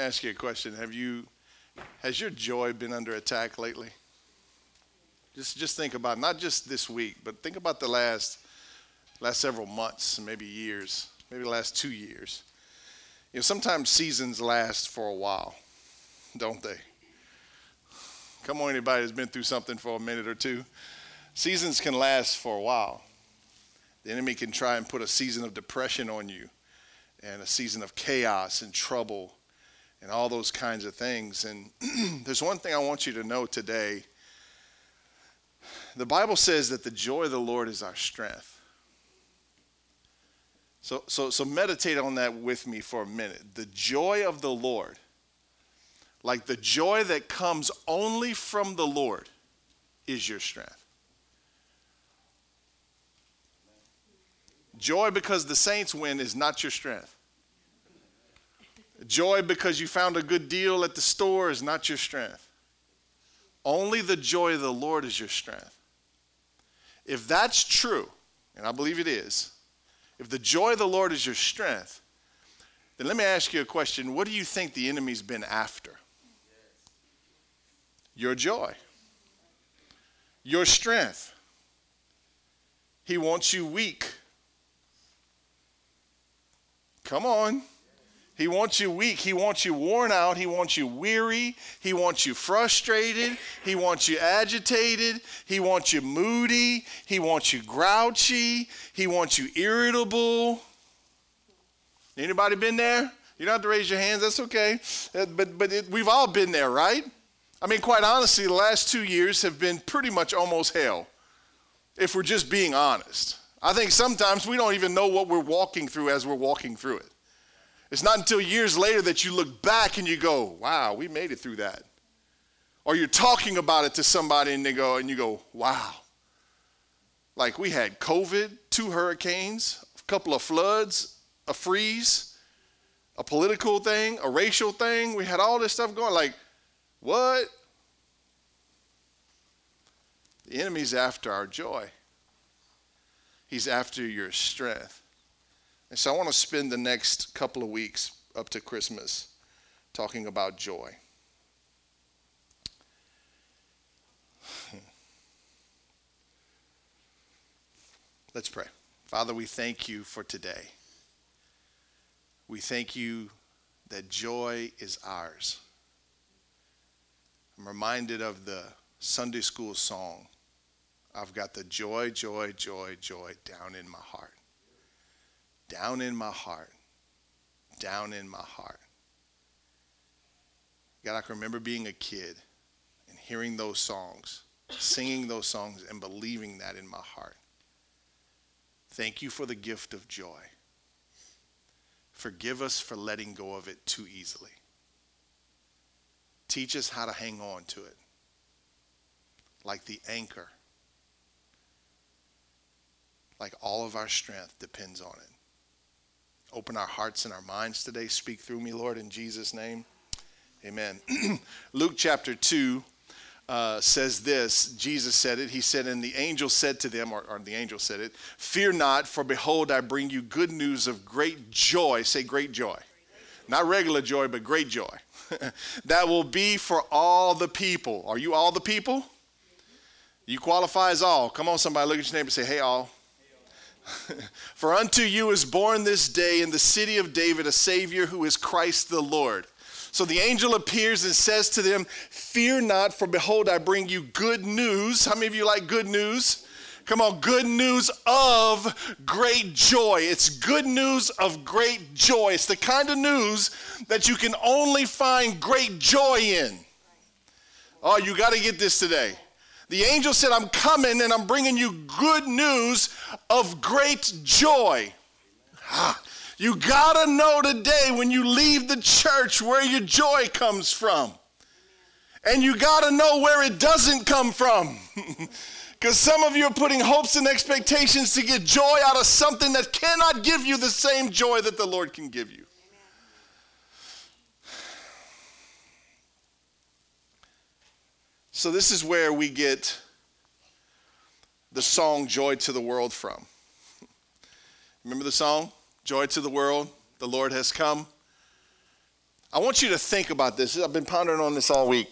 me ask you a question. Has your joy been under attack lately? Just think about it. Not just this week, but think about the last several months, maybe years, maybe the last 2 years. You know, sometimes seasons last for a while, don't they? Come on, anybody that's been through something for a minute or two. Seasons can last for a while. The enemy can try and put a season of depression on you and a season of chaos and trouble and all those kinds of things. And there's one thing I want you to know today. The Bible says that the joy of the Lord is our strength. So meditate on that with me for a minute. The joy of the Lord, like the joy that comes only from the Lord, is your strength. Joy because the Saints win is not your strength. Joy because you found a good deal at the store is not your strength. Only the joy of the Lord is your strength. If that's true, and I believe it is, if the joy of the Lord is your strength, then let me ask you a question. What do you think the enemy's been after? Your joy. Your strength. He wants you weak. Come on. He wants you weak. He wants you worn out. He wants you weary. He wants you frustrated. He wants you agitated. He wants you moody. He wants you grouchy. He wants you irritable. Anybody been there? You don't have to raise your hands. That's okay. But we've all been there, right? I mean, quite honestly, the last 2 years have been pretty much almost hell, if we're just being honest. I think sometimes we don't even know what we're walking through as we're walking through it. It's not until years later that you look back and you go, wow, we made it through that. Or you're talking about it to somebody and you go, wow. Like we had COVID, 2 hurricanes, a couple of floods, a freeze, a political thing, a racial thing. We had all this stuff going. Like, what? The enemy's after our joy. He's after your strength. And so I want to spend the next couple of weeks up to Christmas talking about joy. Let's pray. Father, we thank you for today. We thank you that joy is ours. I'm reminded of the Sunday school song. I've got the joy, joy, joy, joy down in my heart. Down in my heart. Down in my heart. God, I can remember being a kid and hearing those songs, singing those songs and believing that in my heart. Thank you for the gift of joy. Forgive us for letting go of it too easily. Teach us how to hang on to it, like the anchor. Like all of our strength depends on it. Open our hearts and our minds today. Speak through me, Lord, in Jesus' name. Amen. Luke chapter 2 says this. Jesus said it. He said, and the angel said to them, or the angel said it, fear not, for behold, I bring you good news of great joy. Say great joy. Not regular joy, but great joy. That will be for all the people. Are you all the people? You qualify as all. Come on, somebody, look at your neighbor and say, hey, all. For unto you is born this day in the city of David a Savior who is Christ the Lord. So the angel appears and says to them, fear not, for behold, I bring you good news. How many of you like good news? Come on, good news of great joy. It's good news of great joy. It's the kind of news that you can only find great joy in. Oh, you got to get this today. The angel said, I'm coming and I'm bringing you good news of great joy. You got to know today when you leave the church where your joy comes from. And you got to know where it doesn't come from. Because some of you are putting hopes and expectations to get joy out of something that cannot give you the same joy that the Lord can give you. So this is where we get the song Joy to the World from. Remember the song? Joy to the world, the Lord has come. I want you to think about this. I've been pondering on this all week.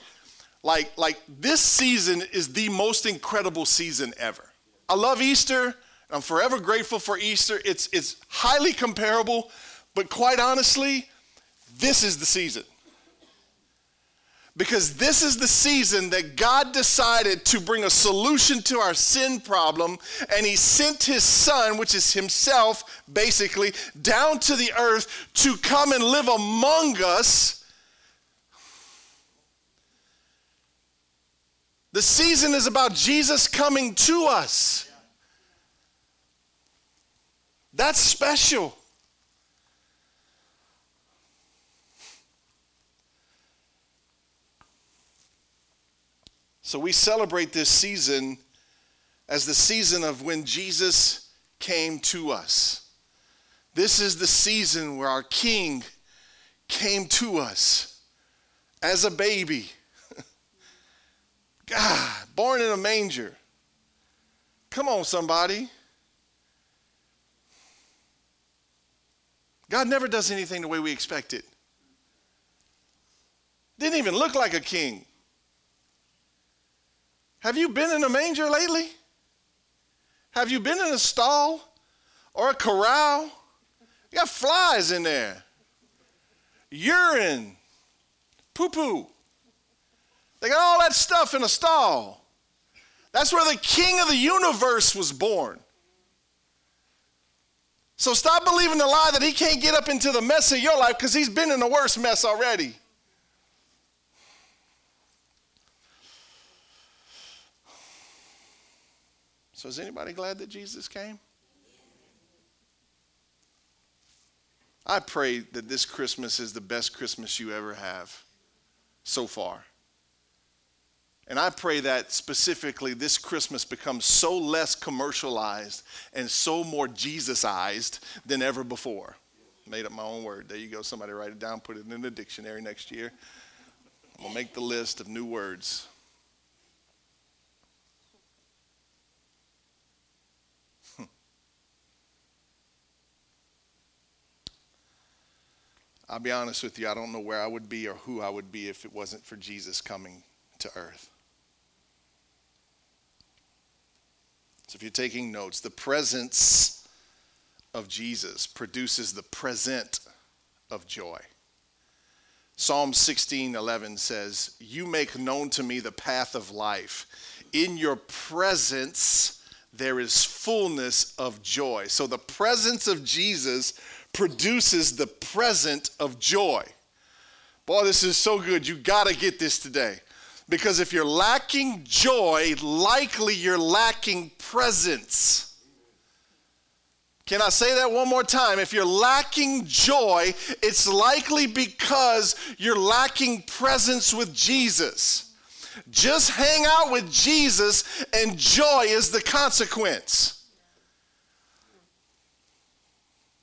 Like this season is the most incredible season ever. I love Easter. I'm forever grateful for Easter. It's highly comparable, but quite honestly, this is the season. Because this is the season that God decided to bring a solution to our sin problem, and he sent his son, which is himself, basically, down to the earth to come and live among us. The season is about Jesus coming to us. That's special. So we celebrate this season as the season of when Jesus came to us. This is the season where our King came to us as a baby. God, born in a manger. Come on, somebody. God never does anything the way we expect it. Didn't even look like a king. Have you been in a manger lately? Have you been in a stall or a corral? You got flies in there, urine, poo-poo. They got all that stuff in a stall. That's where the King of the universe was born. So stop believing the lie that he can't get up into the mess of your life, because he's been in the worst mess already. So is anybody glad that Jesus came? I pray that this Christmas is the best Christmas you ever have so far. And I pray that specifically this Christmas becomes so less commercialized and so more Jesus-ized than ever before. Made up my own word. There you go. Somebody write it down, put it in the dictionary next year. I'm going to make the list of new words. I'll be honest with you, I don't know where I would be or who I would be if it wasn't for Jesus coming to earth. So if you're taking notes, the presence of Jesus produces the present of joy. Psalm 16:11 says, "You make known to me the path of life. In your presence there is fullness of joy." So the presence of Jesus produces the present of joy. Boy, this is so good. You got to get this today. Because if you're lacking joy, likely you're lacking presence. Can I say that one more time? If you're lacking joy, it's likely because you're lacking presence with Jesus. Just hang out with Jesus, and joy is the consequence.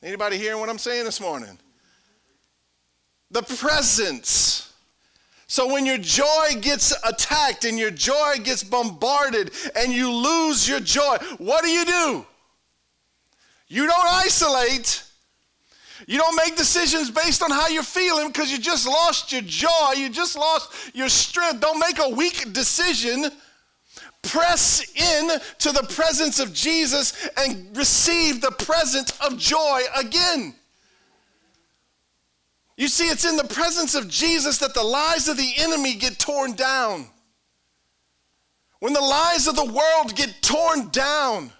Anybody hearing what I'm saying this morning? The presence. So when your joy gets attacked and your joy gets bombarded and you lose your joy, what do? You don't isolate. You don't make decisions based on how you're feeling, because you just lost your joy. You just lost your strength. Don't make a weak decision. Press in to the presence of Jesus and receive the present of joy again. You see, it's in the presence of Jesus that the lies of the enemy get torn down. When the lies of the world get torn down,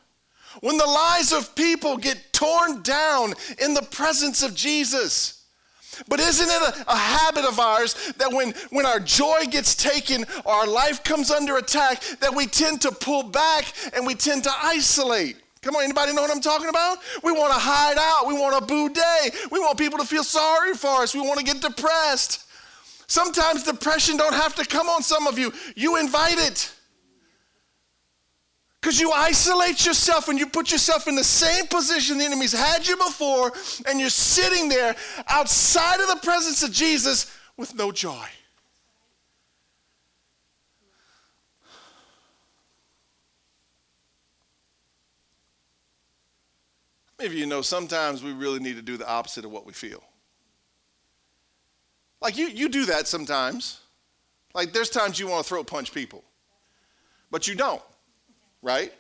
when the lies of people get torn down in the presence of Jesus. But isn't it a habit of ours that when our joy gets taken or our life comes under attack, that we tend to pull back and we tend to isolate? Come on, anybody know what I'm talking about? We want to hide out. We want a boo day. We want people to feel sorry for us. We want to get depressed. Sometimes depression don't have to come on some of you. You invite it. Because you isolate yourself and you put yourself in the same position the enemy's had you before, and you're sitting there outside of the presence of Jesus with no joy. Many of you know sometimes we really need to do the opposite of what we feel. Like you do that sometimes. Like there's times you want to throat punch people, but you don't, right?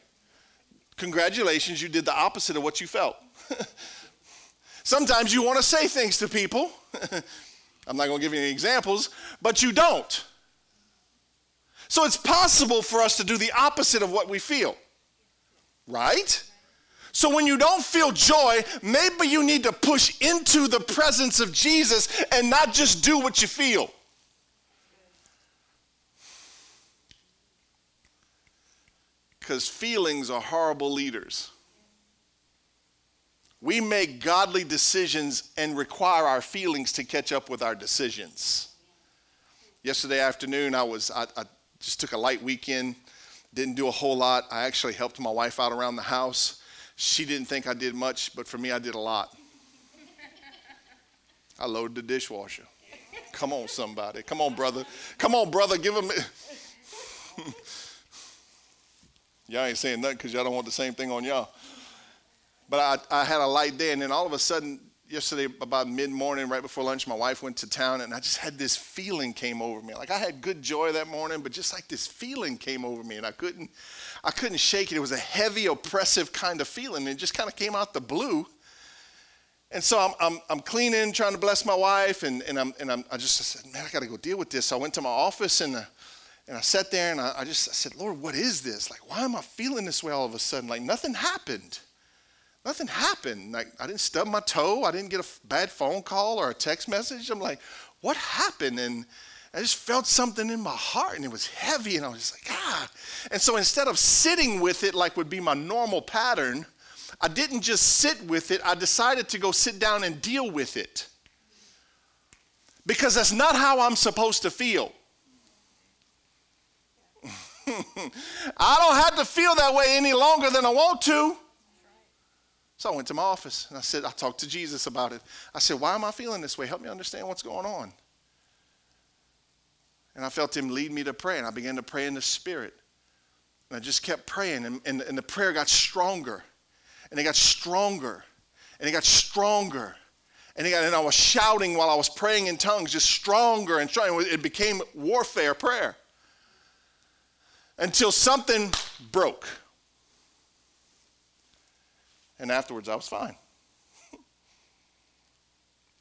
Congratulations, you did the opposite of what you felt. Sometimes you want to say things to people. I'm not going to give you any examples, but you don't. So it's possible for us to do the opposite of what we feel, right? So when you don't feel joy, maybe you need to push into the presence of Jesus and not just do what you feel. Because feelings are horrible leaders. We make godly decisions and require our feelings to catch up with our decisions. Yesterday afternoon, I just took a light weekend, didn't do a whole lot. I actually helped my wife out around the house. She didn't think I did much, but for me, I did a lot. I loaded the dishwasher. Come on, somebody. Come on, brother. Come on, brother. Give him... Y'all ain't saying nothing because y'all don't want the same thing on y'all. But I had a light day, and then all of a sudden, yesterday about mid-morning, right before lunch, my wife went to town, and I just had this feeling came over me. Like I had good joy that morning, but just like this feeling came over me, and I couldn't shake it. It was a heavy, oppressive kind of feeling, and it just kind of came out the blue. And so I'm cleaning, trying to bless my wife, and I said, man, I got to go deal with this. So I went to my office, and I sat there, and I said, Lord, what is this? Like, why am I feeling this way all of a sudden? Like, nothing happened. Like, I didn't stub my toe. I didn't get a bad phone call or a text message. I'm like, what happened? And I just felt something in my heart, and it was heavy, and I was just like, ah. And so instead of sitting with it like would be my normal pattern, I didn't just sit with it. I decided to go sit down and deal with it because that's not how I'm supposed to feel. I don't have to feel that way any longer than I want to. So I went to my office, and I said, I talked to Jesus about it. I said, why am I feeling this way? Help me understand what's going on. And I felt him lead me to pray, and I began to pray in the Spirit. And I just kept praying, and the prayer got stronger, and it got stronger, and it got stronger. And I was shouting while I was praying in tongues, just stronger and stronger. It became warfare prayer. Until something broke. And afterwards, I was fine.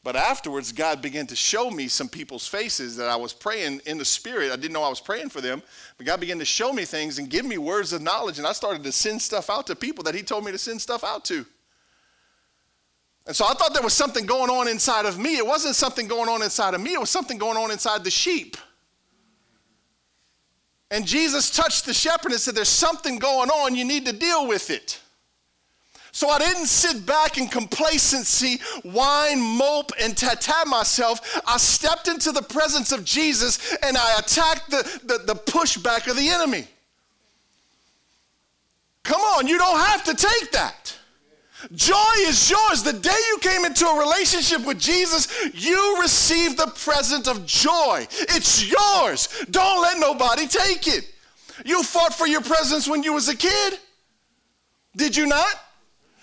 But afterwards, God began to show me some people's faces that I was praying in the Spirit. I didn't know I was praying for them. But God began to show me things and give me words of knowledge. And I started to send stuff out to people that he told me to send stuff out to. And so I thought there was something going on inside of me. It wasn't something going on inside of me. It was something going on inside the sheep. And Jesus touched the shepherd and said, there's something going on. You need to deal with it. So I didn't sit back in complacency, whine, mope, and tata myself. I stepped into the presence of Jesus, and I attacked the pushback of the enemy. Come on, you don't have to take that. Joy is yours. The day you came into a relationship with Jesus, you received the present of joy. It's yours. Don't let nobody take it. You fought for your presence when you was a kid. Did you not?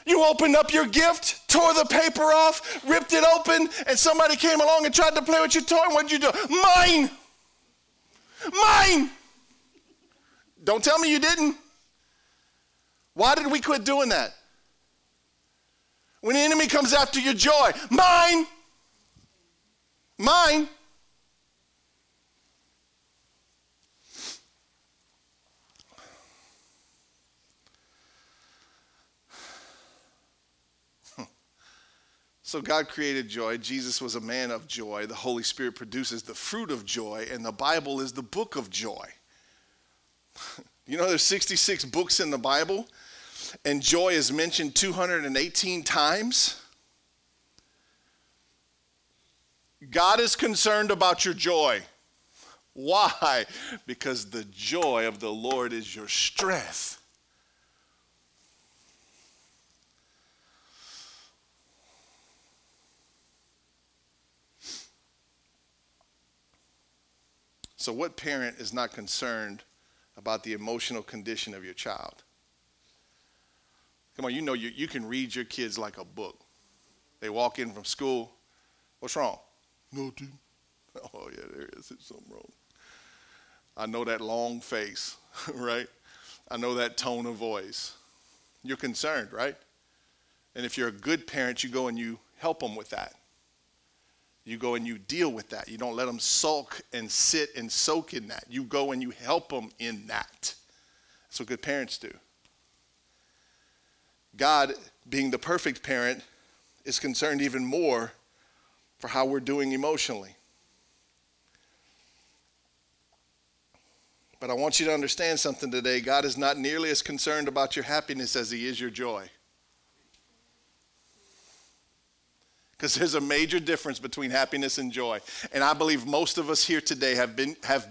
You opened up your gift, tore the paper off, ripped it open, and somebody came along and tried to play with your toy. What did you do? Mine. Don't tell me you didn't. Why did we quit doing that? When the enemy comes after your joy, mine. So God created joy. Jesus was a man of joy. The Holy Spirit produces the fruit of joy, and the Bible is the book of joy. You know there's 66 books in the Bible? And joy is mentioned 218 times. God is concerned about your joy. Why? Because the joy of the Lord is your strength. So, what parent is not concerned about the emotional condition of your child? Come on, you know you can read your kids like a book. They walk in from school. What's wrong? Nothing. Oh, yeah, there is. There's something wrong. I know that long face, right? I know that tone of voice. You're concerned, right? And if you're a good parent, you go and you help them with that. You go and you deal with that. You don't let them sulk and sit and soak in that. You go and you help them in that. That's what good parents do. God, being the perfect parent, is concerned even more for how we're doing emotionally. But I want you to understand something today. God is not nearly as concerned about your happiness as he is your joy. Because there's a major difference between happiness and joy. And I believe most of us here today have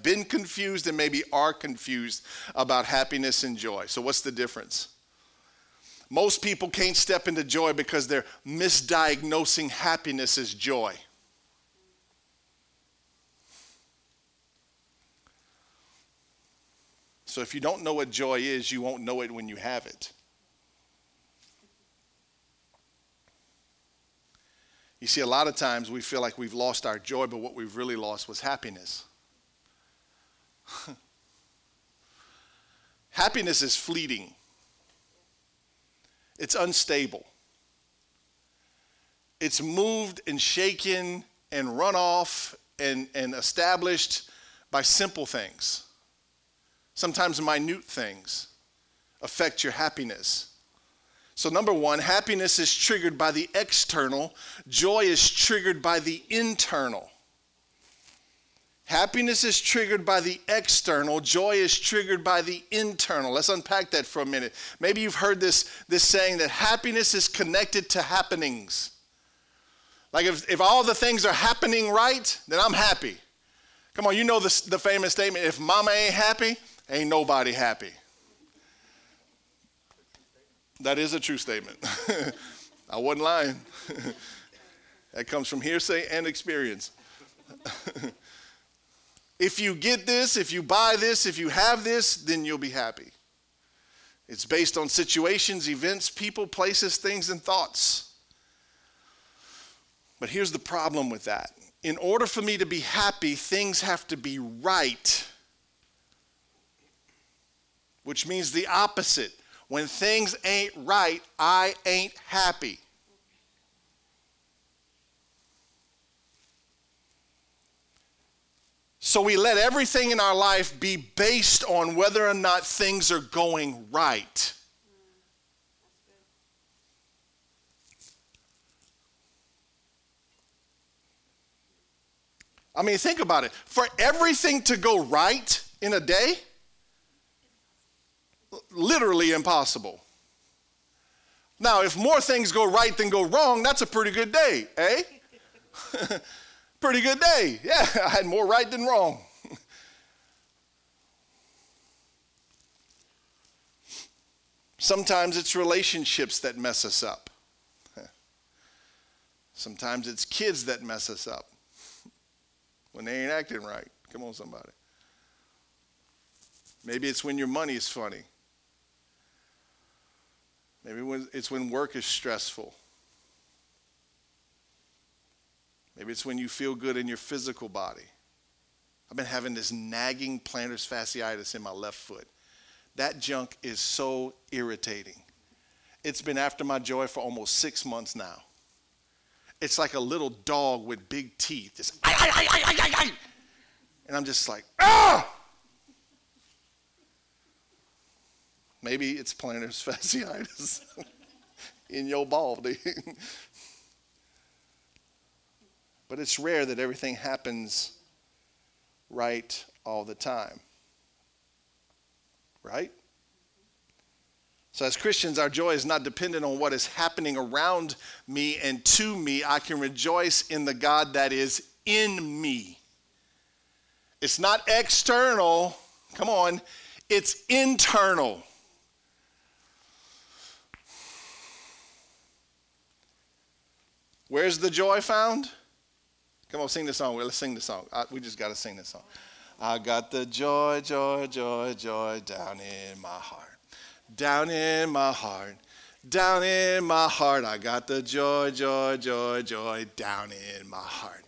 been confused and maybe are confused about happiness and joy. So what's the difference? Most people can't step into joy because they're misdiagnosing happiness as joy. So if you don't know what joy is, you won't know it when you have it. You see, a lot of times we feel like we've lost our joy, but what we've really lost was happiness. Happiness is fleeting. It's unstable. It's moved and shaken and run off and established by simple things. Sometimes minute things affect your happiness. So number one, happiness is triggered by the external. Joy is triggered by the internal. Happiness is triggered by the external. Joy is triggered by the internal. Let's unpack that for a minute. Maybe you've heard this saying that happiness is connected to happenings. Like if all the things are happening right, then I'm happy. Come on, you know the famous statement, if mama ain't happy, ain't nobody happy. That is a true statement. I wasn't lying. That comes from hearsay and experience. If you get this, if you buy this, if you have this, then you'll be happy. It's based on situations, events, people, places, things, and thoughts. But here's the problem with that. In order for me to be happy, things have to be right, which means the opposite. When things ain't right, I ain't happy. So we let everything in our life be based on whether or not things are going right. I mean, think about it. For everything to go right in a day, literally impossible. Now, if more things go right than go wrong, that's a pretty good day, eh? Pretty good day. Yeah, I had more right than wrong. Sometimes it's relationships that mess us up. Sometimes it's kids that mess us up when they ain't acting right. Come on, somebody. Maybe it's when your money is funny. Maybe it's when work is stressful. Maybe it's when you feel good in your physical body. I've been having this nagging plantar fasciitis in my left foot. That junk is so irritating. It's been after my joy for almost 6 months now. It's like a little dog with big teeth. Just, ay. And I'm just like, ah! Maybe it's plantar fasciitis in your body. But it's rare that everything happens right all the time. Right? So as Christians, our joy is not dependent on what is happening around me and to me. I can rejoice in the God that is in me. It's not external. Come on. It's internal. Where's the joy found? Come on, sing the song. Let's sing the song. We just got to sing this song. I got the joy, joy, joy, joy down in my heart. Down in my heart. Down in my heart. I got the joy, joy, joy, joy down in my heart.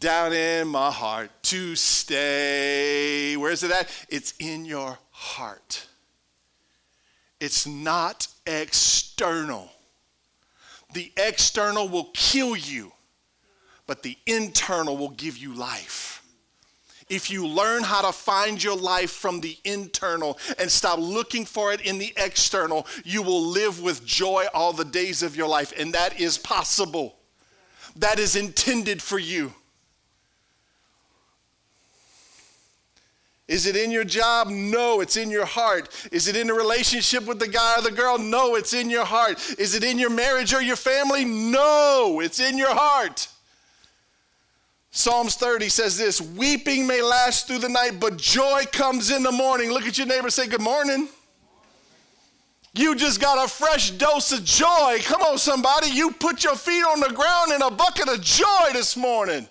down in my heart to stay. Where is it at? It's in your heart. It's not external. The external will kill you, but the internal will give you life. If you learn how to find your life from the internal and stop looking for it in the external, you will live with joy all the days of your life, and that is possible. That is intended for you. Is it in your job? No, it's in your heart. Is it in a relationship with the guy or the girl? No, it's in your heart. Is it in your marriage or your family? No, it's in your heart. Psalms 30 says this, weeping may last through the night, but joy comes in the morning. Look at your neighbor and say, good morning. You just got a fresh dose of joy. Come on, somebody. You put your feet on the ground in a bucket of joy this morning.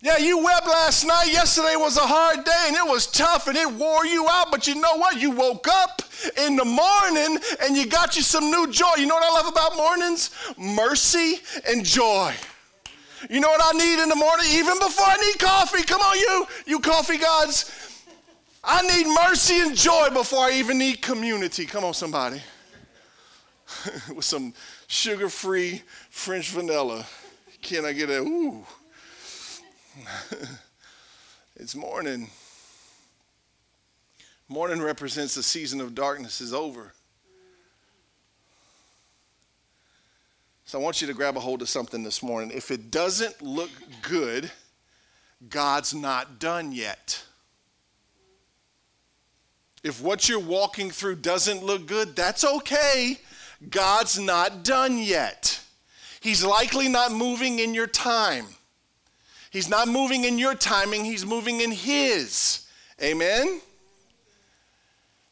Yeah, you wept last night. Yesterday was a hard day, and it was tough, and it wore you out. But you know what? You woke up in the morning, and you got you some new joy. You know what I love about mornings? Mercy and joy. You know what I need in the morning? Even before I need coffee. Come on, you coffee gods. I need mercy and joy before I even need community. Come on, somebody. With some sugar-free French vanilla. Can I get a, ooh. It's morning. Morning represents the season of darkness is over. So I want you to grab a hold of something this morning. If it doesn't look good, God's not done yet. If what you're walking through doesn't look good, that's okay. God's not done yet. He's likely not moving in your time. He's not moving in your timing. He's moving in his. Amen?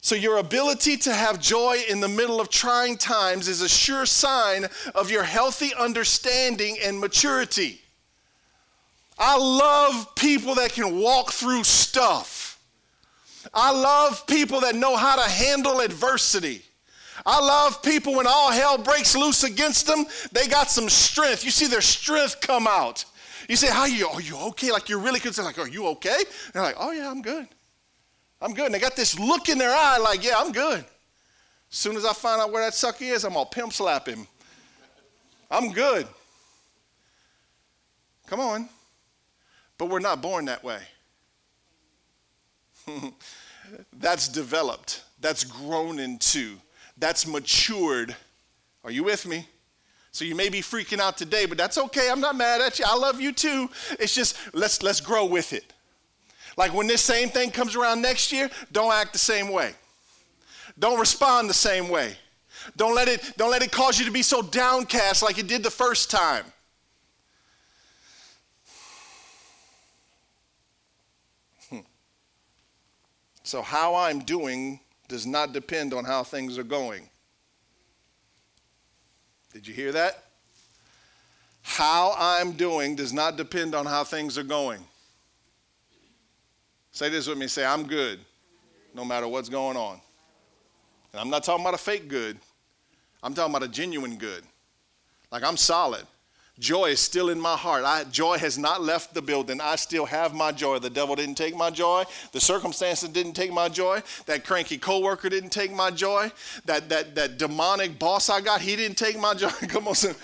So your ability to have joy in the middle of trying times is a sure sign of your healthy understanding and maturity. I love people that can walk through stuff. I love people that know how to handle adversity. I love people when all hell breaks loose against them, they got some strength. You see their strength come out. You say, are you okay? Like you're really concerned, like, are you okay? And they're like, oh yeah, I'm good. I'm good. And they got this look in their eye like, yeah, I'm good. As soon as I find out where that sucker is, I'm going to pimp slap him. I'm good. Come on. But we're not born that way. That's developed. That's grown into. That's matured. Are you with me? So you may be freaking out today, but that's okay. I'm not mad at you. I love you too. It's just let's grow with it. Like when this same thing comes around next year, don't act the same way. Don't respond the same way. Don't let it cause you to be so downcast like it did the first time. So how I'm doing does not depend on how things are going. Did you hear that? How I'm doing does not depend on how things are going. Say this with me. Say, I'm good no matter what's going on. And I'm not talking about a fake good. I'm talking about a genuine good. Like I'm solid. Joy is still in my heart. Joy has not left the building. I still have my joy. The devil didn't take my joy. The circumstances didn't take my joy. That cranky coworker didn't take my joy. That demonic boss I got, he didn't take my joy. Come on, son.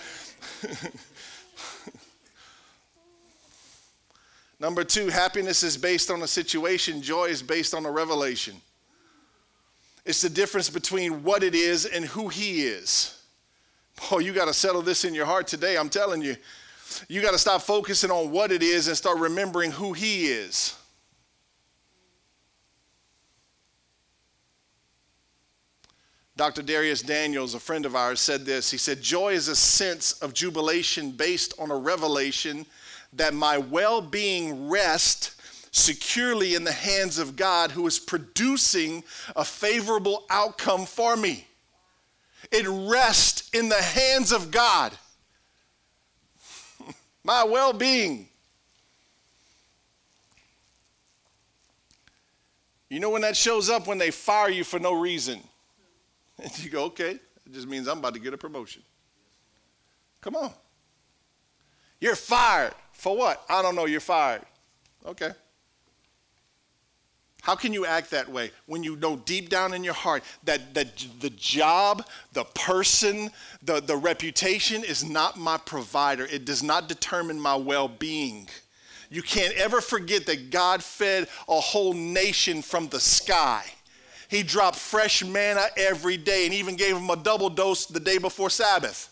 Number two, happiness is based on a situation. Joy is based on a revelation. It's the difference between what it is and who he is. Oh, you got to settle this in your heart today. I'm telling you. You got to stop focusing on what it is and start remembering who he is. Dr. Darius Daniels, a friend of ours, said this. He said, joy is a sense of jubilation based on a revelation that my well-being rests securely in the hands of God, who is producing a favorable outcome for me. It rests in the hands of God. My well-being. You know when that shows up? When they fire you for no reason. And you go, okay, it just means I'm about to get a promotion. Come on. You're fired. For what? I don't know, you're fired. Okay. How can you act that way when you know deep down in your heart that the job, the person, the reputation is not my provider? It does not determine my well-being. You can't ever forget that God fed a whole nation from the sky. He dropped fresh manna every day and even gave them a double dose the day before Sabbath.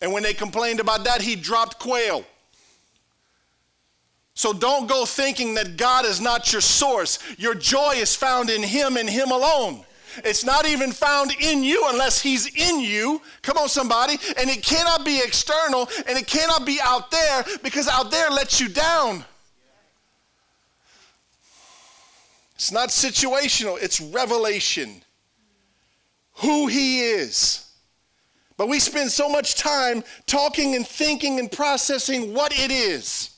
And when they complained about that, he dropped quail. So don't go thinking that God is not your source. Your joy is found in him and him alone. It's not even found in you unless he's in you. Come on, somebody. And it cannot be external, and it cannot be out there, because out there lets you down. It's not situational. It's revelation. Who he is. But we spend so much time talking and thinking and processing what it is.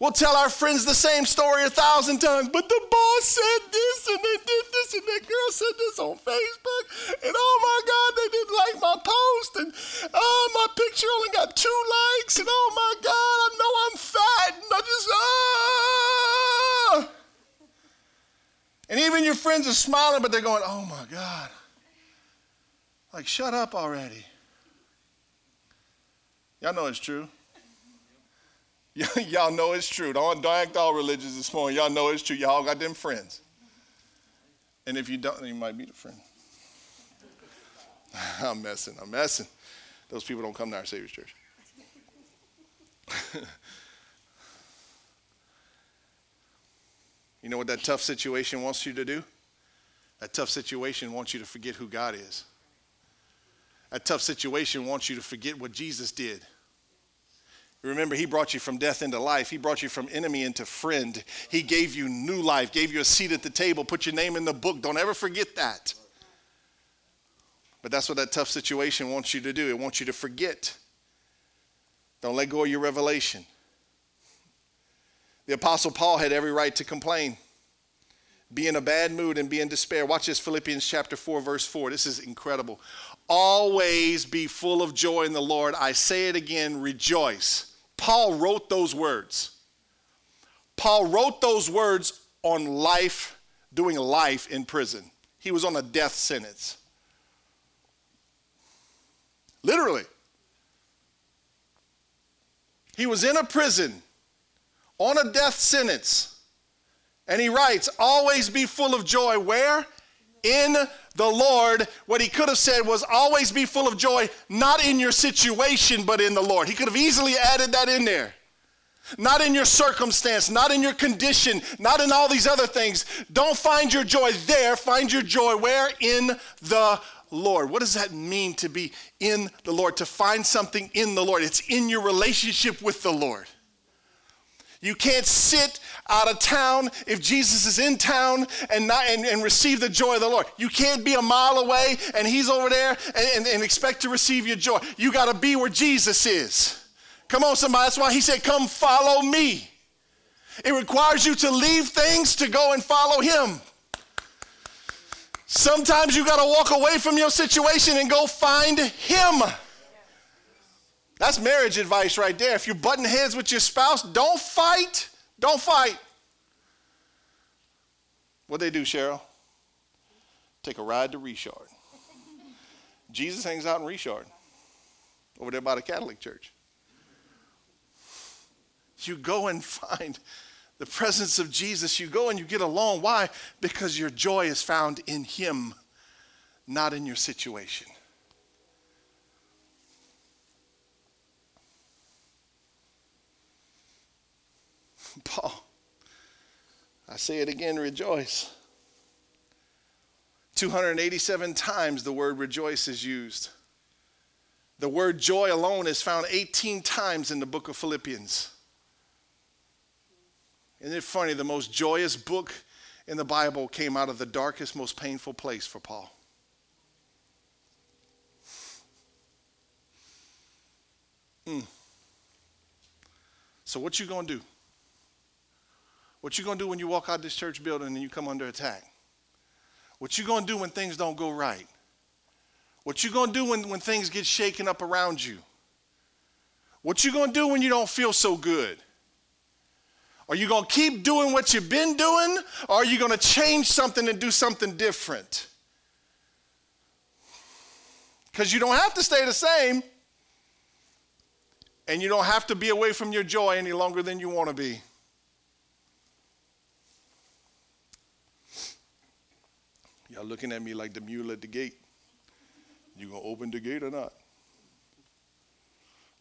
We'll tell our friends the same story 1,000 times, but the boss said this, and they did this, and that girl said this on Facebook, and oh my God, they didn't like my post, and oh, my picture only got 2 likes, and oh my God, I know I'm fat, and I just, ah. And even your friends are smiling, but they're going, oh my God. Like, shut up already. Y'all know it's true. Y'all know it's true. Don't act all religious this morning. Y'all know it's true. Y'all got them friends. And if you don't, then you might be the friend. I'm messing. Those people don't come to our Savior's Church. You know what that tough situation wants you to do? That tough situation wants you to forget who God is. That tough situation wants you to forget what Jesus did. Remember, he brought you from death into life. He brought you from enemy into friend. He gave you new life, gave you a seat at the table, put your name in the book. Don't ever forget that. But that's what that tough situation wants you to do. It wants you to forget. Don't let go of your revelation. The Apostle Paul had every right to complain, be in a bad mood, and be in despair. Watch this, Philippians chapter 4, verse 4. This is incredible. Always be full of joy in the Lord. I say it again, rejoice. Paul wrote those words. Paul wrote those words on life, doing life in prison. He was on a death sentence. Literally. He was in a prison on a death sentence. And he writes, always be full of joy. Where? In the Lord. What he could have said was, always be full of joy, not in your situation, but in the Lord. He could have easily added that in there. Not in your circumstance, not in your condition, not in all these other things. Don't find your joy there. Find your joy where? In the Lord. What does that mean to be in the Lord? To find something in the Lord. It's in your relationship with the Lord. You can't sit out of town if Jesus is in town and receive the joy of the Lord. You can't be a mile away and he's over there and expect to receive your joy. You got to be where Jesus is. Come on, somebody. That's why he said, come follow me. It requires you to leave things to go and follow him. Sometimes you got to walk away from your situation and go find him. That's marriage advice right there. If you're butting heads with your spouse, don't fight. Don't fight. What'd they do, Cheryl? Take a ride to Richard. Jesus hangs out in Richard, over there by the Catholic Church. You go and find the presence of Jesus. You go and you get along. Why? Because your joy is found in him, not in your situation. Paul, I say it again, rejoice. 287 times the word rejoice is used. The word joy alone is found 18 times in the book of Philippians. Isn't it funny? The most joyous book in the Bible came out of the darkest, most painful place for Paul. So what you going to do? What you going to do when you walk out this church building and you come under attack? What you going to do when things don't go right? What you going to do when things get shaken up around you? What you gonna do when you don't feel so good? Are you gonna keep doing what you've been doing, or are you gonna change something and do something different? Because you don't have to stay the same, and you don't have to be away from your joy any longer than you want to be. Y'all looking at me like the mule at the gate. You gonna open the gate or not?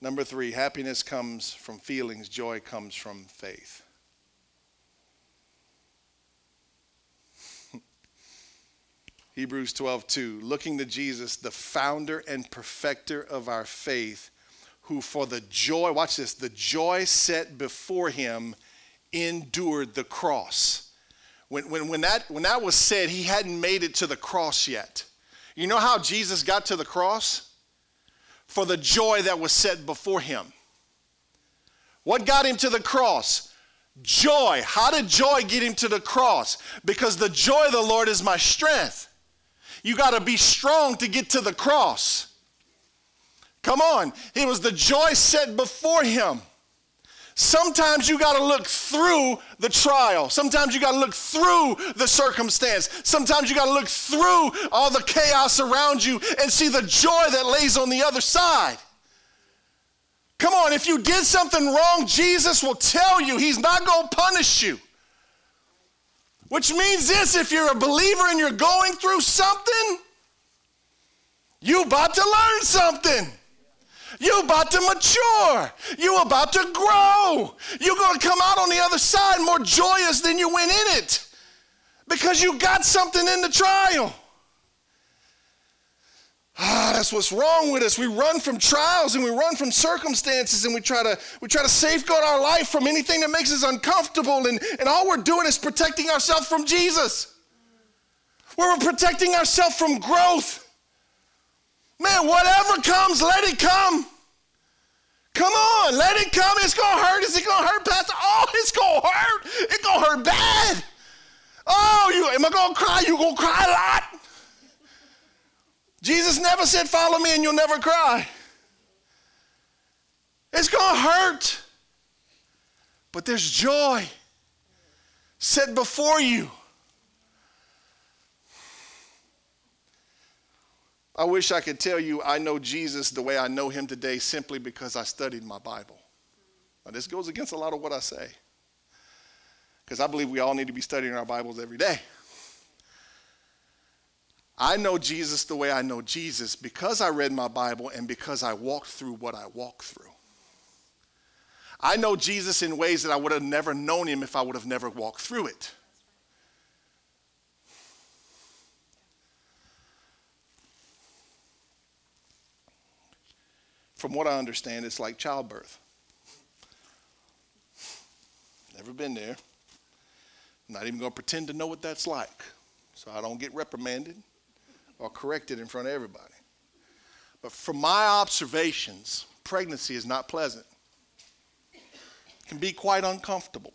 Number 3, happiness comes from feelings, joy comes from faith. Hebrews 12:2, looking to Jesus, the founder and perfecter of our faith, who for the joy, watch this, the joy set before him endured the cross. When that was said, he hadn't made it to the cross yet. You know how Jesus got to the cross? For the joy that was set before him. What got him to the cross? Joy. How did joy get him to the cross? Because the joy of the Lord is my strength. You got to be strong to get to the cross. Come on. It was the joy set before him. Sometimes you got to look through the trial. Sometimes you got to look through the circumstance. Sometimes you got to look through all the chaos around you and see the joy that lays on the other side. Come on, if you did something wrong, Jesus will tell you. He's not going to punish you. Which means this, if you're a believer and you're going through something, you're about to learn something. You're about to mature. You're about to grow. You're going to come out on the other side more joyous than you went in it because you got something in the trial. That's what's wrong with us. We run from trials and we run from circumstances and we try to safeguard our life from anything that makes us uncomfortable, and all we're doing is protecting ourselves from Jesus. We're protecting ourselves from growth. Man, whatever comes, let it come. Come on, let it come. It's going to hurt. Is it going to hurt, Pastor? Oh, it's going to hurt. It's going to hurt bad. Oh, am I going to cry? You're going to cry a lot. Jesus never said, follow me and you'll never cry. It's going to hurt. But there's joy set before you. I wish I could tell you I know Jesus the way I know him today simply because I studied my Bible. Now, this goes against a lot of what I say, because I believe we all need to be studying our Bibles every day. I know Jesus the way I know Jesus because I read my Bible and because I walked through what I walked through. I know Jesus in ways that I would have never known him if I would have never walked through it. From what I understand, it's like childbirth. Never been there. I'm not even going to pretend to know what that's like, so I don't get reprimanded or corrected in front of everybody. But from my observations, pregnancy is not pleasant. It can be quite uncomfortable.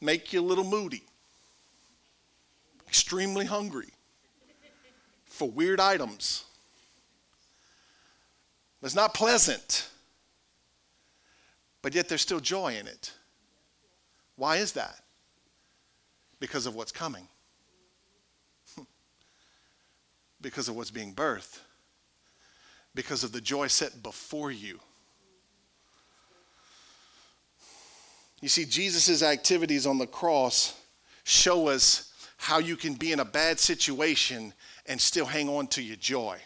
Make you a little moody. Extremely hungry for weird items. It's not pleasant, but yet there's still joy in it. Why is that? Because of what's coming. Because of what's being birthed. Because of the joy set before you. You see, Jesus' activities on the cross show us how you can be in a bad situation and still hang on to your joy.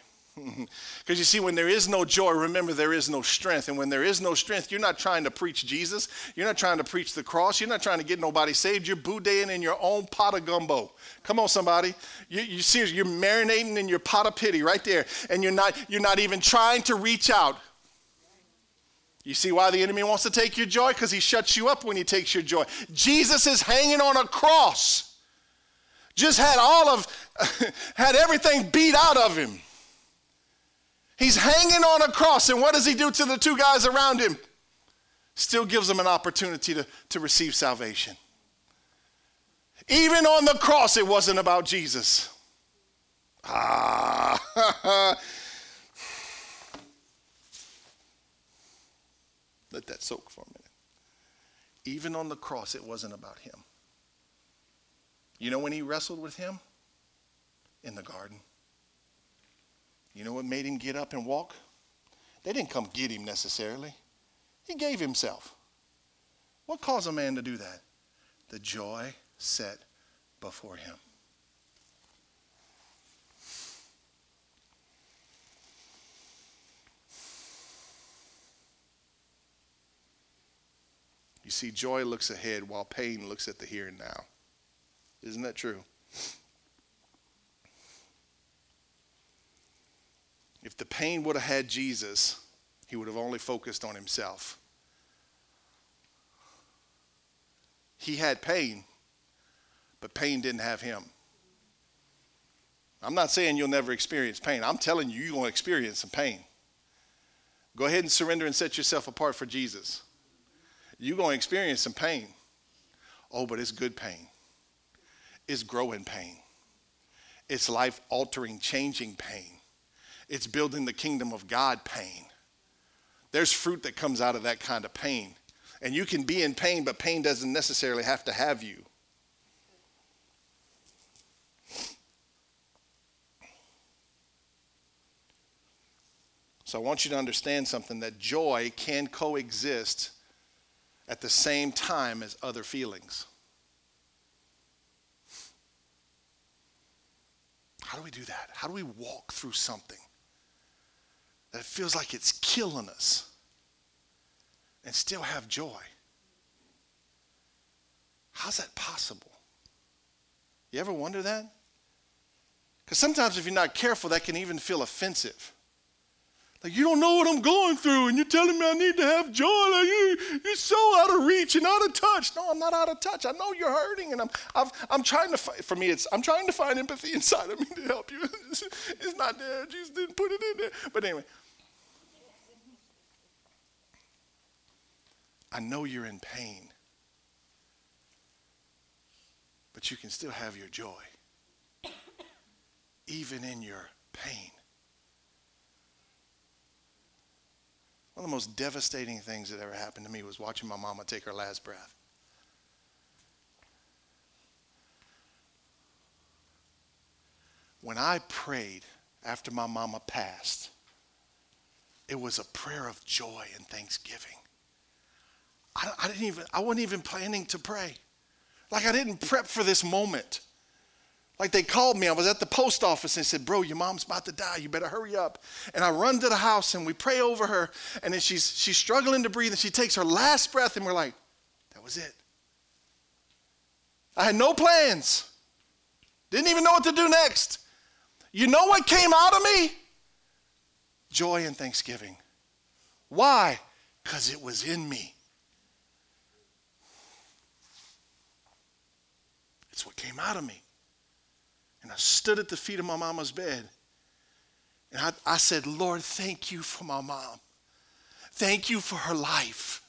Because you see, when there is no joy, remember, there is no strength. And when there is no strength, you're not trying to preach Jesus. You're not trying to preach the cross. You're not trying to get nobody saved. You're boudinning in your own pot of gumbo. Come on, somebody. You see, you're marinating in your pot of pity right there. And you're not even trying to reach out. You see why the enemy wants to take your joy? Because he shuts you up when he takes your joy. Jesus is hanging on a cross. Just had everything beat out of him. He's hanging on a cross, and what does he do to the two guys around him? Still gives them an opportunity to receive salvation. Even on the cross, it wasn't about Jesus. Let that soak for a minute. Even on the cross, it wasn't about him. You know when he wrestled with him? In the garden. You know what made him get up and walk? They didn't come get him necessarily. He gave himself. What caused a man to do that? The joy set before him. You see, joy looks ahead while pain looks at the here and now. Isn't that true? If the pain would have had Jesus, he would have only focused on himself. He had pain, but pain didn't have him. I'm not saying you'll never experience pain. I'm telling you, you're going to experience some pain. Go ahead and surrender and set yourself apart for Jesus. You're going to experience some pain. Oh, but it's good pain. It's growing pain. It's life-altering, changing pain. It's building the kingdom of God pain. There's fruit that comes out of that kind of pain. And you can be in pain, but pain doesn't necessarily have to have you. So I want you to understand something, that joy can coexist at the same time as other feelings. How do we do that? How do we walk through something that feels like it's killing us and still have joy? How's that possible? You ever wonder that? Because sometimes if you're not careful, that can even feel offensive. Like, you don't know what I'm going through, and you're telling me I need to have joy. Like, you're so out of reach and out of touch. No, I'm not out of touch. I know you're hurting, and I'm trying to find, for me, it's, I'm trying to find empathy inside of me to help you. It's not there. Jesus didn't put it in there. But anyway, I know you're in pain, but you can still have your joy, even in your pain. One of the most devastating things that ever happened to me was watching my mama take her last breath. When I prayed after my mama passed, it was a prayer of joy and thanksgiving. I wasn't even planning to pray. Like, I didn't prep for this moment. Like, they called me. I was at the post office and said, bro, your mom's about to die. You better hurry up. And I run to the house and we pray over her. And then she's struggling to breathe and she takes her last breath and we're like, that was it. I had no plans. Didn't even know what to do next. You know what came out of me? Joy and thanksgiving. Why? Because it was in me. It's what came out of me. And I stood at the feet of my mama's bed. And I said, Lord, thank you for my mom. Thank you for her life.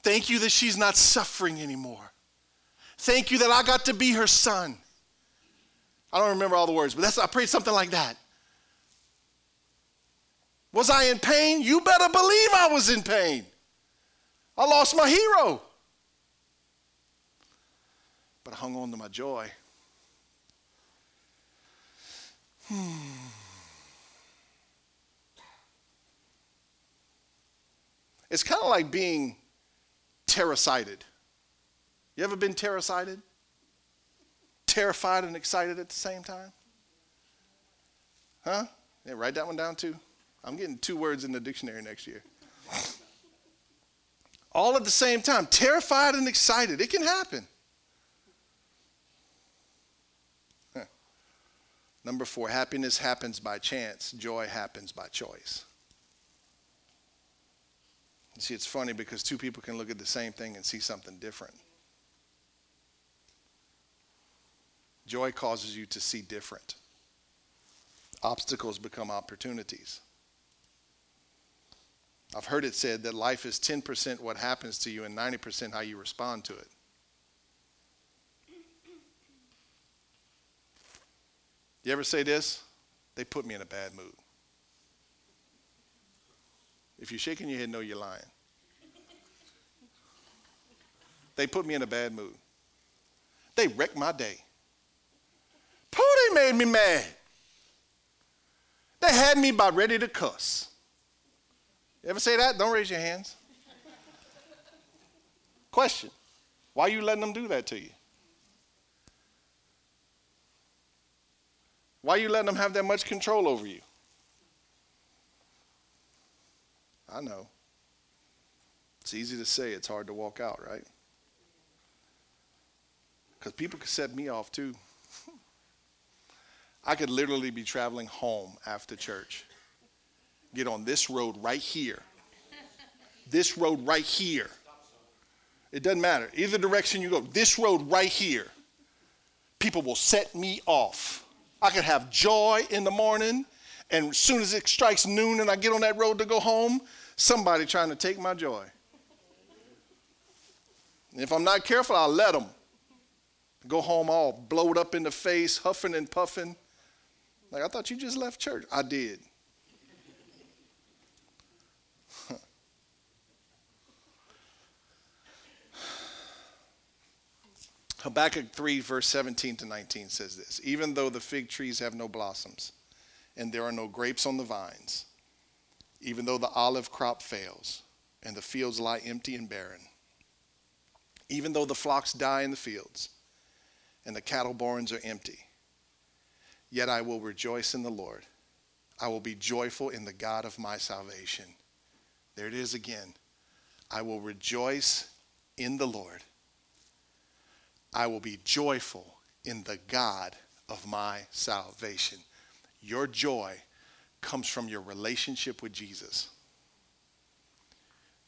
Thank you that she's not suffering anymore. Thank you that I got to be her son. I don't remember all the words, but I prayed something like that. Was I in pain? You better believe I was in pain. I lost my hero. But I hung on to my joy. It's kind of like being terracited. You ever been terracited? Terrified and excited at the same time? Huh? Yeah, write that one down too. I'm getting 2 words in the dictionary next year. All at the same time, terrified and excited. It can happen. Number 4, happiness happens by chance. Joy happens by choice. You see, it's funny because 2 people can look at the same thing and see something different. Joy causes you to see different. Obstacles become opportunities. I've heard it said that life is 10% what happens to you and 90% how you respond to it. You ever say this? They put me in a bad mood. If you're shaking your head, no, you're lying. They put me in a bad mood. They wrecked my day. They made me mad. They had me about ready to cuss. You ever say that? Don't raise your hands. Question. Why are you letting them do that to you? Why are you letting them have that much control over you? I know. It's easy to say. It's hard to walk out, right? Because people could set me off too. I could literally be traveling home after church. Get on this road right here. This road right here. It doesn't matter. Either direction you go, this road right here. People will set me off. I could have joy in the morning, and as soon as it strikes noon and I get on that road to go home, somebody trying to take my joy. And if I'm not careful, I'll let them. Go home all blowed up in the face, huffing and puffing. Like, I thought you just left church. I did. Habakkuk 3, verse 17 to 19 says this. Even though the fig trees have no blossoms and there are no grapes on the vines, even though the olive crop fails and the fields lie empty and barren, even though the flocks die in the fields and the cattle barns are empty, yet I will rejoice in the Lord. I will be joyful in the God of my salvation. There it is again. I will rejoice in the Lord. I will be joyful in the God of my salvation. Your joy comes from your relationship with Jesus.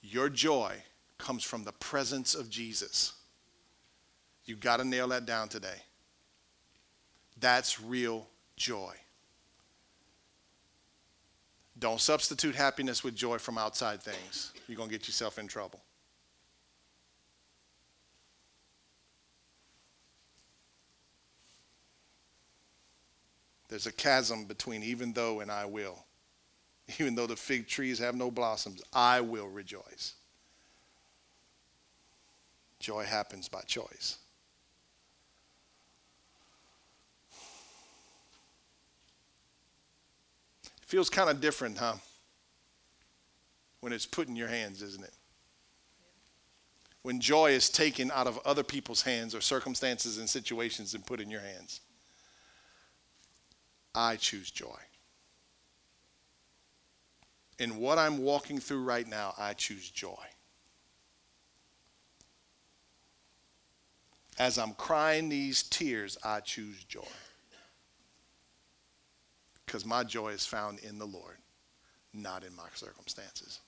Your joy comes from the presence of Jesus. You got to nail that down today. That's real joy. Don't substitute happiness with joy from outside things. You're going to get yourself in trouble. There's a chasm between even though and I will. Even though the fig trees have no blossoms, I will rejoice. Joy happens by choice. Feels kind of different, huh? When it's put in your hands, isn't it? When joy is taken out of other people's hands or circumstances and situations and put in your hands. I choose joy. In what I'm walking through right now, I choose joy. As I'm crying these tears, I choose joy. Because my joy is found in the Lord, not in my circumstances,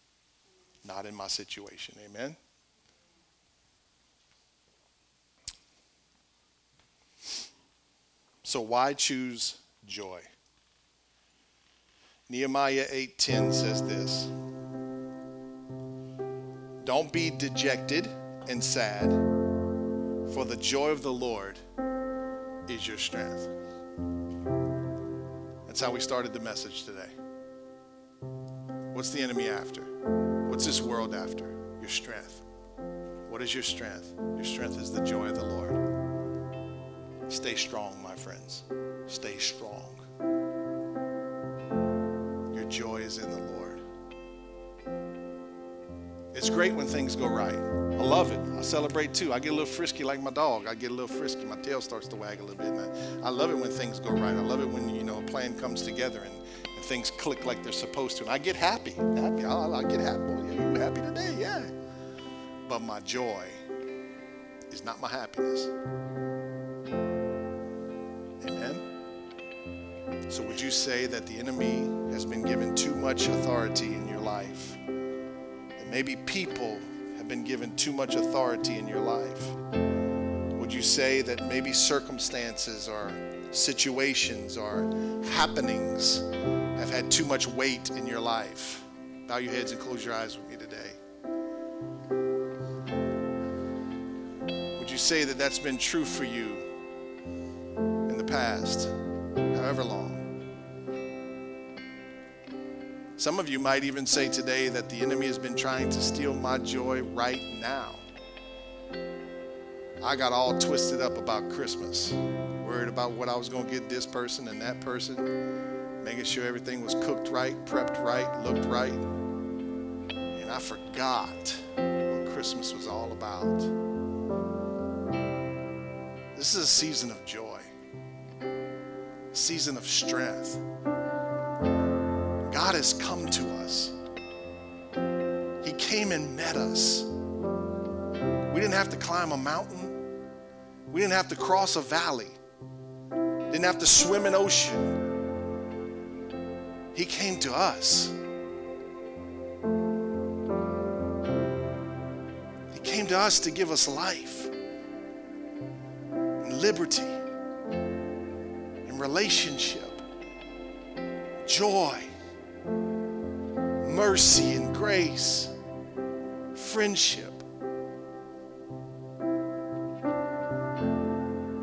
not in my situation. Amen? So why choose joy? Nehemiah 8:10 says this. Don't be dejected and sad, for the joy of the Lord is your strength. That's how we started the message today. What's the enemy after? What's this world after? Your strength. What is your strength? Your strength is the joy of the Lord. Stay strong, my friends. Stay strong. Your joy is in the Lord. It's great when things go right. I love it. I celebrate too. I get a little frisky like my dog. I get a little frisky. My tail starts to wag a little bit. And I love it when things go right. I love it when, a plan comes together and things click like they're supposed to. And I get happy. I get happy. Yeah, you happy today? Yeah. But my joy is not my happiness. Amen? So would you say that the enemy has been given too much authority in your life? Maybe people have been given too much authority in your life. Would you say that maybe circumstances or situations or happenings have had too much weight in your life? Bow your heads and close your eyes with me today. Would you say that that's been true for you in the past, however long? Some of you might even say today that the enemy has been trying to steal my joy right now. I got all twisted up about Christmas, worried about what I was going to get this person and that person, making sure everything was cooked right, prepped right, looked right. And I forgot what Christmas was all about. This is a season of joy, a season of strength. God has come to us. He came and met us. We didn't have to climb a mountain. We didn't have to cross a valley. Didn't have to swim an ocean. He came to us. He came to us to give us life and liberty and relationship, joy, mercy and grace, friendship.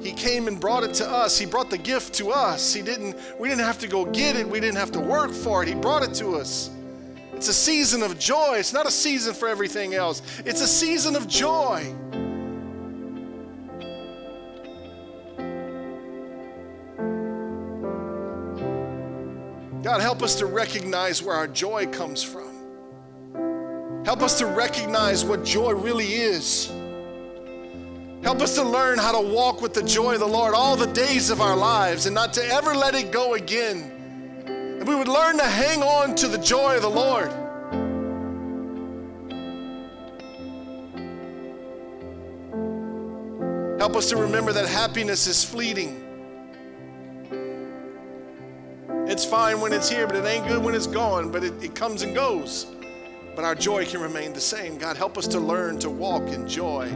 He came and brought it to us. He brought the gift to us. We didn't have to go get it. We didn't have to work for it. He brought it to us. It's a season of joy. It's not a season for everything else. It's a season of joy. God, help us to recognize where our joy comes from. Help us to recognize what joy really is. Help us to learn how to walk with the joy of the Lord all the days of our lives and not to ever let it go again. And we would learn to hang on to the joy of the Lord. Help us to remember that happiness is fleeting. It's fine when it's here, but it ain't good when it's gone, but it comes and goes. But our joy can remain the same. God, help us to learn to walk in joy.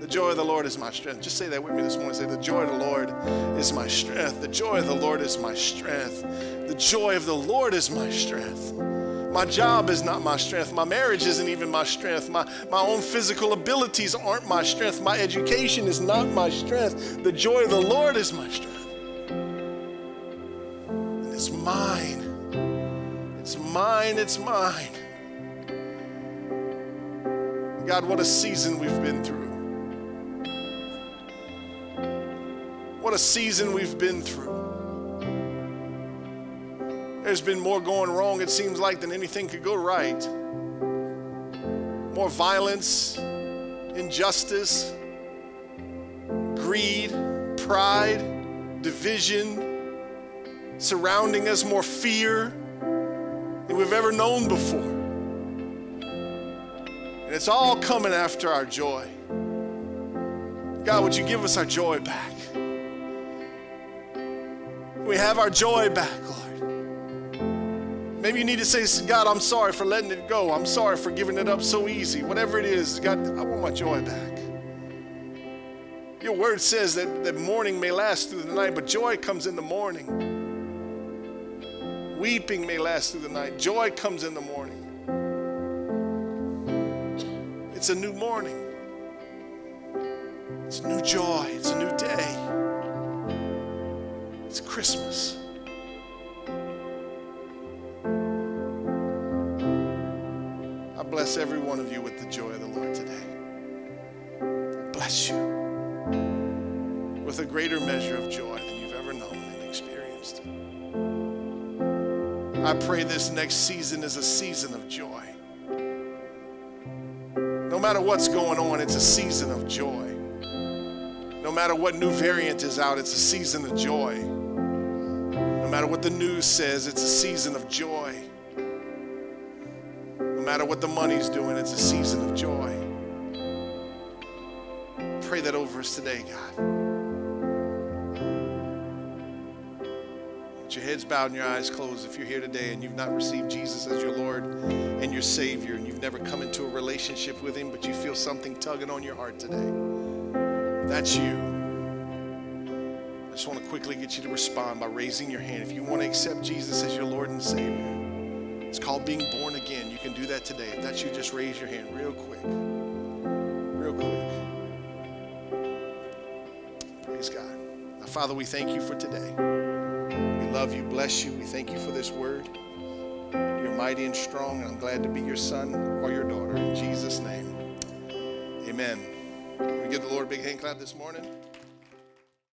The joy of the Lord is my strength. Just say that with me this morning. Say, the joy of the Lord is my strength. The joy of the Lord is my strength. The joy of the Lord is my strength. My job is not my strength. My marriage isn't even my strength. My own physical abilities aren't my strength. My education is not my strength. The joy of the Lord is my strength. It's mine. It's mine. It's mine. God, what a season we've been through. What a season we've been through. There's been more going wrong, it seems like, than anything could go right. More violence, injustice, greed, pride, division, surrounding us, more fear than we've ever known before. And it's all coming after our joy. God, would you give us our joy back? We have our joy back, Lord. Maybe you need to say, God, I'm sorry for letting it go. I'm sorry for giving it up so easy. Whatever it is, God, I want my joy back. Your word says that mourning may last through the night, but joy comes in the morning. Weeping may last through the night. Joy comes in the morning. It's a new morning. It's a new joy. It's a new day. It's Christmas. I bless every one of you with the joy of the Lord today. I bless you with a greater measure of joy than you've ever known and experienced. I pray this next season is a season of joy. No matter what's going on, it's a season of joy. No matter what new variant is out, it's a season of joy. No matter what the news says, it's a season of joy. No matter what the money's doing, it's a season of joy. Pray that over us today, God. Your heads bowed and your eyes closed. If you're here today and you've not received Jesus as your Lord and your Savior, and you've never come into a relationship with him, but you feel something tugging on your heart today, that's you. I just want to quickly get you to respond by raising your hand. If you want to accept Jesus as your Lord and Savior, it's called being born again. You can do that today. If that's you, just raise your hand real quick. Real quick. Praise God. Now, Father, we thank you for today. We love you, bless you. We thank you for this word. You're mighty and strong, and I'm glad to be your son or your daughter. In Jesus' name, Amen. Can we give the Lord a big hand clap this morning?